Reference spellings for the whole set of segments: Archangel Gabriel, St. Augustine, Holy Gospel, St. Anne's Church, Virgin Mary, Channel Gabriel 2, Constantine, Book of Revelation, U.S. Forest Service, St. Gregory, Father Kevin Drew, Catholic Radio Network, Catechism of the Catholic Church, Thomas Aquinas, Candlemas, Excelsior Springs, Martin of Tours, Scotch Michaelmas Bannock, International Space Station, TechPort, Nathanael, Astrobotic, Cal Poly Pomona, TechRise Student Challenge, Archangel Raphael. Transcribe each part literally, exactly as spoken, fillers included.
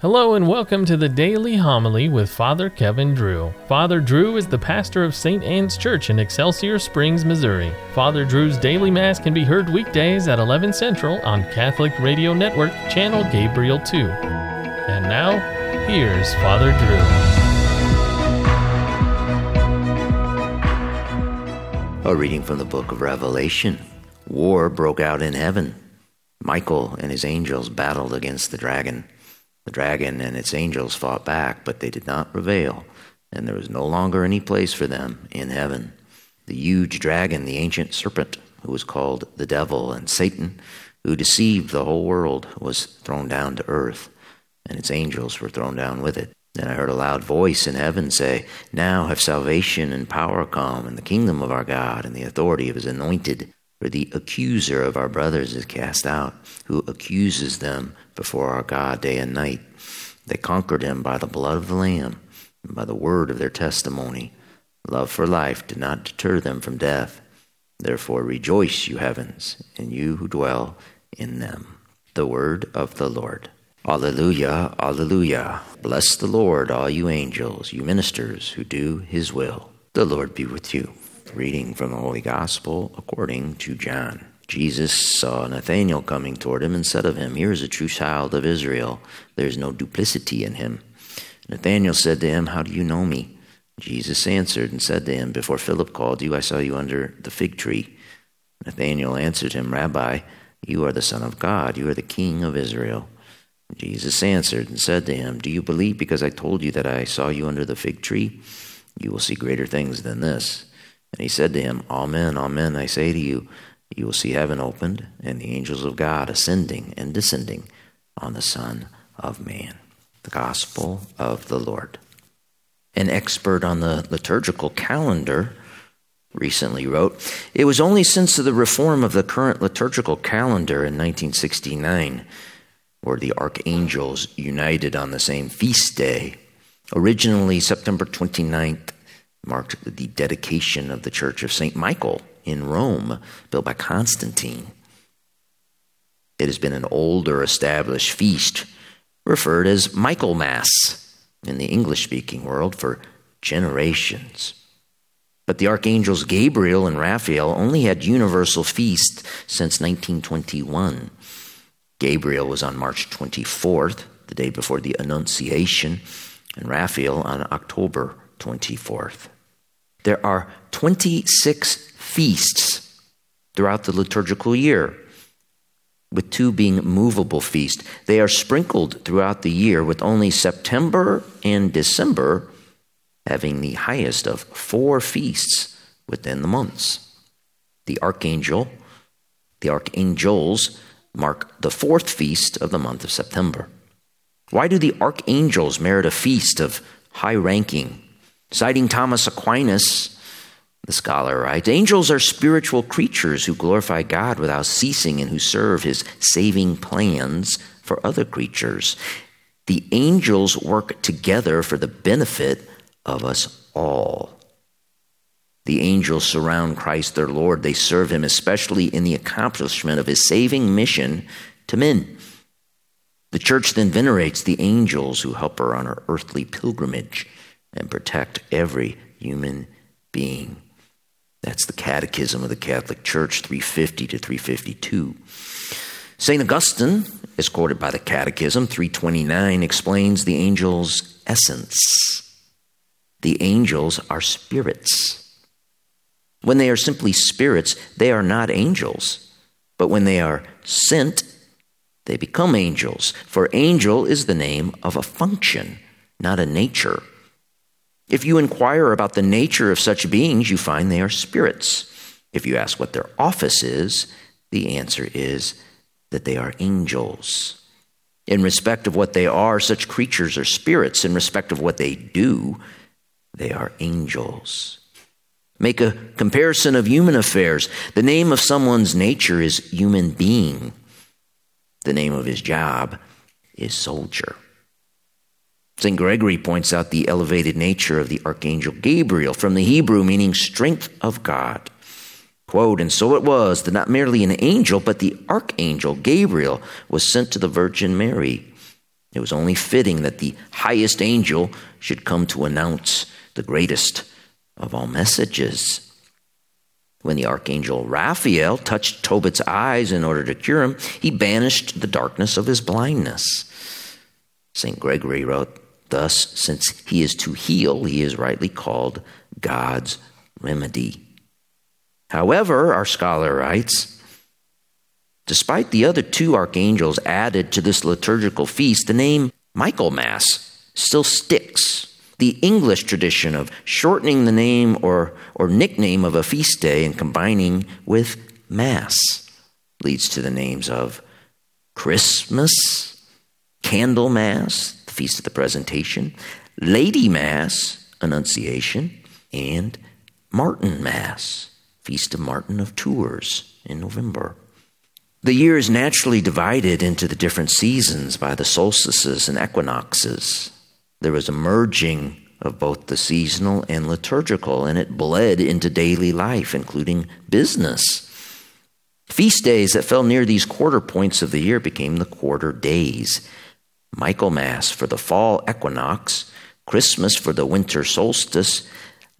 Hello and welcome to the Daily Homily with Father Kevin Drew. Father Drew is the pastor of Saint Anne's Church in Excelsior Springs, Missouri. Father Drew's daily mass can be heard weekdays at eleven Central on Catholic Radio Network, Channel Gabriel two. And now, here's Father Drew. A reading from the Book of Revelation. War broke out in heaven. Michael and his angels battled against the dragon. The dragon and its angels fought back, but they did not prevail, and there was no longer any place for them in heaven. The huge dragon, the ancient serpent, who was called the devil and Satan, who deceived the whole world, was thrown down to earth, and its angels were thrown down with it. Then I heard a loud voice in heaven say, "Now have salvation and power come, and the kingdom of our God, and the authority of his anointed. For the accuser of our brothers is cast out, who accuses them before our God day and night. They conquered him by the blood of the Lamb, and by the word of their testimony. Love for life did not deter them from death. Therefore rejoice, you heavens, and you who dwell in them." The word of the Lord. Alleluia, alleluia. Bless the Lord, all you angels, you ministers who do his will. The Lord be with you. Reading from the Holy Gospel according to John. Jesus saw Nathanael coming toward him and said of him, "Here is a true child of Israel. There is no duplicity in him." Nathanael said to him, "How do you know me?" Jesus answered and said to him, "Before Philip called you, I saw you under the fig tree." Nathanael answered him, "Rabbi, you are the Son of God. You are the King of Israel." Jesus answered and said to him, "Do you believe because I told you that I saw you under the fig tree? You will see greater things than this." And he said to him, "Amen, amen, I say to you, you will see heaven opened and the angels of God ascending and descending on the Son of Man." The Gospel of the Lord. An expert on the liturgical calendar recently wrote, "It was only since the reform of the current liturgical calendar in nineteen sixty-nine were the archangels united on the same feast day. Originally, September twenty-ninth, marked the dedication of the Church of Saint Michael in Rome, built by Constantine. It has been an older established feast, referred as Michaelmas in the English-speaking world for generations. But the Archangels Gabriel and Raphael only had universal feasts since nineteen twenty-one. Gabriel was on March twenty-fourth, the day before the Annunciation, and Raphael on October twenty-fourth. There are twenty-six feasts throughout the liturgical year, with two being movable feasts. They are sprinkled throughout the year, with only September and December having the highest of four feasts within the months. The archangel, the archangels mark the fourth feast of the month of September. Why do the archangels merit a feast of high ranking? Citing Thomas Aquinas, the scholar writes, "Angels are spiritual creatures who glorify God without ceasing and who serve his saving plans for other creatures. The angels work together for the benefit of us all. The angels surround Christ their Lord. They serve him especially in the accomplishment of his saving mission to men. The church then venerates the angels who help her on her earthly pilgrimage and protect every human being." That's the Catechism of the Catholic Church, three fifty to three fifty-two. Saint Augustine, as quoted by the Catechism, three twenty-nine, explains the angel's essence. The angels are spirits. When they are simply spirits, they are not angels. But when they are sent, they become angels. For angel is the name of a function, not a nature. If you inquire about the nature of such beings, you find they are spirits. If you ask what their office is, the answer is that they are angels. In respect of what they are, such creatures are spirits. In respect of what they do, they are angels. Make a comparison of human affairs. The name of someone's nature is human being. The name of his job is soldier. Saint Gregory points out the elevated nature of the Archangel Gabriel, from the Hebrew meaning strength of God. Quote, "And so it was that not merely an angel, but the Archangel Gabriel was sent to the Virgin Mary It was only fitting that the highest angel should come to announce the greatest of all messages. When the Archangel Raphael touched Tobit's eyes in order to cure him, he banished the darkness of his blindness. Saint Gregory wrote, "Thus, since he is to heal, he is rightly called God's remedy." However, our scholar writes, despite the other two archangels added to this liturgical feast, the name Michaelmas still sticks. The English tradition of shortening the name or, or nickname of a feast day and combining with Mass leads to the names of Christmas, Candlemas, the Feast of the Presentation, Lady Mass, Annunciation, and Martin Mass, Feast of Martin of Tours in November. The year is naturally divided into the different seasons by the solstices and equinoxes. There was a merging of both the seasonal and liturgical, and it bled into daily life, including business. Feast days that fell near these quarter points of the year became the quarter days. Michaelmas for the fall equinox, Christmas for the winter solstice,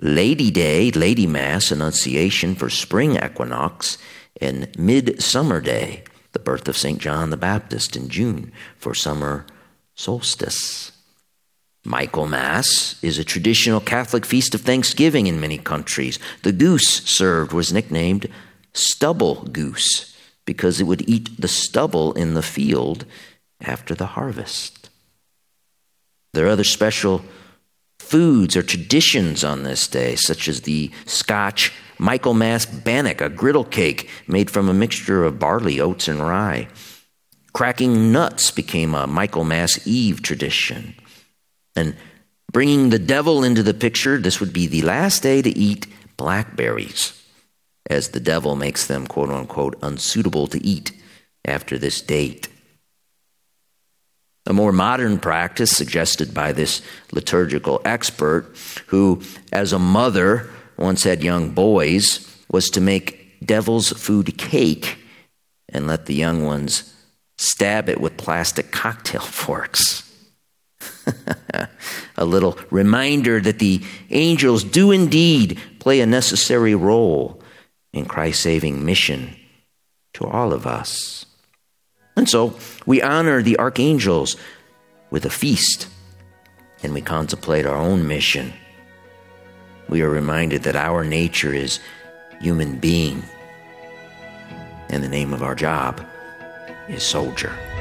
Lady Day, Lady Mass, Annunciation for spring equinox, and Midsummer Day, the birth of Saint John the Baptist in June, for summer solstice. Michaelmas is a traditional Catholic feast of Thanksgiving in many countries. The goose served was nicknamed stubble goose because it would eat the stubble in the field after the harvest. There are other special foods or traditions on this day, such as the Scotch Michaelmas Bannock, a griddle cake made from a mixture of barley, oats, and rye. Cracking nuts became a Michaelmas Eve tradition. And bringing the devil into the picture, this would be the last day to eat blackberries, as the devil makes them, quote unquote, unsuitable to eat after this date. A more modern practice suggested by this liturgical expert, who, as a mother, once had young boys, was to make devil's food cake and let the young ones stab it with plastic cocktail forks. A little reminder that the angels do indeed play a necessary role in Christ's saving mission to all of us. And so we honor the archangels with a feast, and we contemplate our own mission. We are reminded that our nature is human being, and the name of our job is soldier.